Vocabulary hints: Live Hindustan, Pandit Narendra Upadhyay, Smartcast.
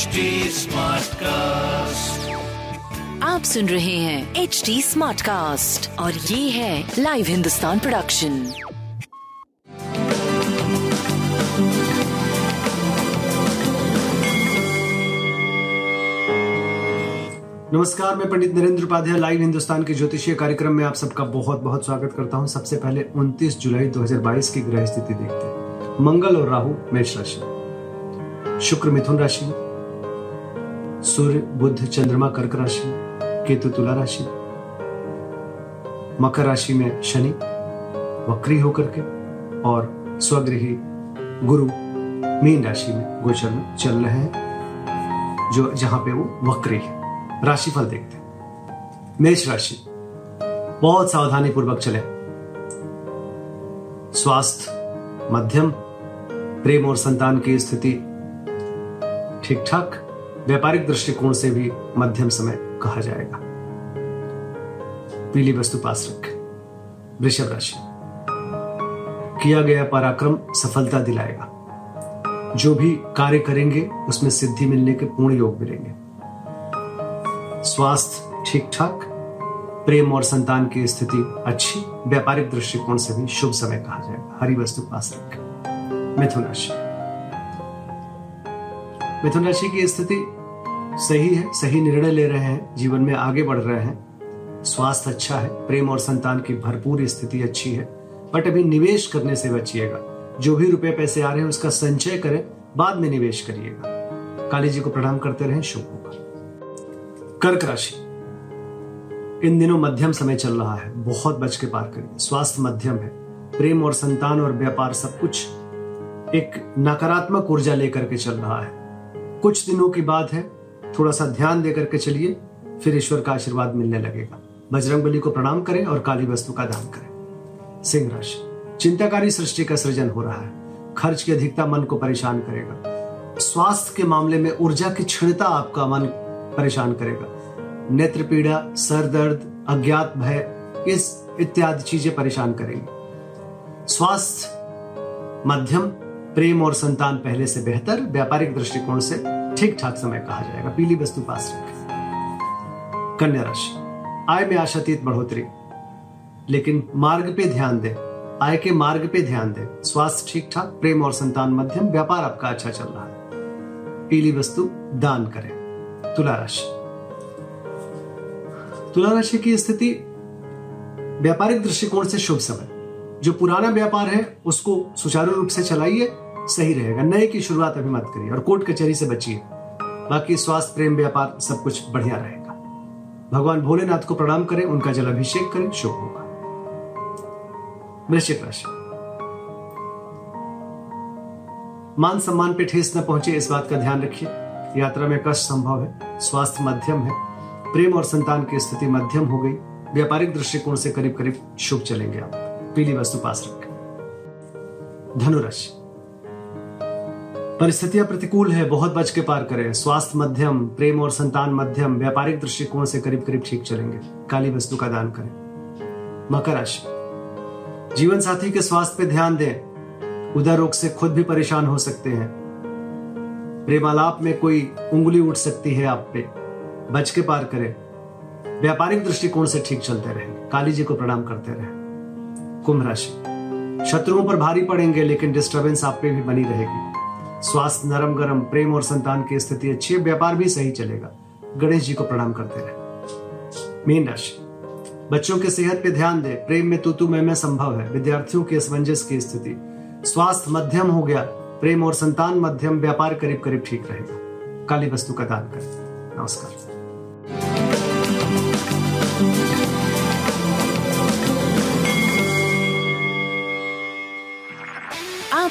Smart cast, आप सुन रहे हैं HD स्मार्ट कास्ट और ये है लाइव हिंदुस्तान प्रोडक्शन। नमस्कार, मैं पंडित नरेंद्र उपाध्याय लाइव हिंदुस्तान के ज्योतिषीय कार्यक्रम में आप सबका बहुत बहुत स्वागत करता हूँ। सबसे पहले 29 जुलाई 2022 की ग्रह स्थिति देखते हैं। मंगल और राहु मेष राशि, शुक्र मिथुन राशि, सूर्य बुध चंद्रमा कर्क राशि, केतु तुला राशि, मकर राशि में शनि वक्री होकर के और स्वगृही गुरु मीन राशि में गोचर में चल रहे हैं, जो जहां पे वो वक्री है। राशिफल देखते हैं। मेष राशि, बहुत सावधानी पूर्वक चले। स्वास्थ्य मध्यम, प्रेम और संतान की स्थिति ठीक ठाक, व्यापारिक दृष्टिकोण से भी मध्यम समय कहा जाएगा। पीली वस्तु पास रखें। वृषभ राशि, किया गया पराक्रम सफलता दिलाएगा। जो भी कार्य करेंगे उसमें सिद्धि मिलने के पूर्ण योग मिलेंगे। स्वास्थ्य ठीक ठाक, प्रेम और संतान की स्थिति अच्छी, व्यापारिक दृष्टिकोण से भी शुभ समय कहा जाएगा। हरी वस्तु पास रखें। मिथुन राशि, मिथुन राशि की स्थिति सही है। सही निर्णय ले रहे हैं, जीवन में आगे बढ़ रहे हैं, स्वास्थ्य अच्छा है, प्रेम और संतान की भरपूर स्थिति अच्छी है। बट अभी निवेश करने से बचिएगा। जो भी रुपए पैसे आ रहे हैं उसका संचय करें, बाद में निवेश करिएगा। काली जी को प्रणाम करते रहें, शुभ होगा। कर्क राशि, इन दिनों मध्यम समय चल रहा है, बहुत बच के पार करिए। स्वास्थ्य मध्यम है, प्रेम और संतान और व्यापार सब कुछ एक नकारात्मक ऊर्जा लेकर के चल रहा है। कुछ दिनों की बात है, थोड़ा सा ध्यान देकर के चलिए, फिर ईश्वर का आशीर्वाद मिलने लगेगा। बजरंगबली को प्रणाम करें और काली वस्तु का दान करें। सिंह राशि, चिंताकारी सृष्टि का सृजन हो रहा है। खर्च की अधिकता मन को परेशान करेगा। स्वास्थ्य के मामले में ऊर्जा की क्षीणता आपका मन परेशान करेगा। नेत्र पीड़ा, सर दर्द, अज्ञात भय, इस इत्यादि चीजें परेशान करेंगी। स्वास्थ्य मध्यम, प्रेम और संतान पहले से बेहतर, व्यापारिक दृष्टिकोण से ठीक ठाक समय कहा जाएगा। पीली वस्तु पास रखें। कन्या राशि, आय में आशातीत बढ़ोतरी, लेकिन मार्ग पे ध्यान दें, आय के मार्ग पे ध्यान दें। स्वास्थ्य ठीक ठाक, प्रेम और संतान मध्यम, व्यापार आपका अच्छा चल रहा है। पीली वस्तु दान करें। तुला राशि, तुला राशि की स्थिति व्यापारिक दृष्टिकोण से शुभ समय। जो पुराना व्यापार है उसको सुचारू रूप से चलाइए, सही रहेगा। नए की शुरुआत अभी मत करिए और कोर्ट कचहरी से बचिए। बाकी स्वास्थ्य, प्रेम, व्यापार सब कुछ बढ़िया रहेगा। भगवान भोलेनाथ को प्रणाम करें, उनका जलाभिषेक करें, शुभ होगा। वृश्चिक राशि, मान सम्मान पे ठेस न पहुंचे, इस बात का ध्यान रखिए। यात्रा में कष्ट संभव है। स्वास्थ्य मध्यम है, प्रेम और संतान की स्थिति मध्यम हो गई। व्यापारिक दृष्टिकोण से करीब करीब शुभ चलेंगे आप। पीली वस्तु पास रखें। धनुराशि, परिस्थितियां प्रतिकूल है, बहुत बच के पार करें। स्वास्थ्य मध्यम, प्रेम और संतान मध्यम, व्यापारिक दृष्टिकोण से करीब करीब ठीक चलेंगे। काली वस्तु का दान करें। मकर राशि, जीवन साथी के स्वास्थ्य पे ध्यान दें। उदर रोग से खुद भी परेशान हो सकते हैं। प्रेमालाप में कोई उंगली उठ सकती है आप पे, बच के पार करें। व्यापारिक दृष्टिकोण से ठीक चलते रहें। काली जी को प्रणाम करते रहें। कुंभ राशि, शत्रुओं पर भारी पड़ेंगे, लेकिन डिस्टर्बेंस आप पे भी बनी रहेगी। स्वास्थ्य नरम गरम, प्रेम और संतान की स्थिति अच्छी है, व्यापार भी सही चलेगा। गणेश जी को प्रणाम करते रहें। मीन राशि, बच्चों के सेहत पे ध्यान दें। प्रेम में तूतू में संभव है। विद्यार्थियों की असमंजस की स्थिति। स्वास्थ्य मध्यम हो गया, प्रेम और संतान मध्यम, व्यापार करीब करीब ठीक रहेगा। काली वस्तु का दान करें। नमस्कार। आप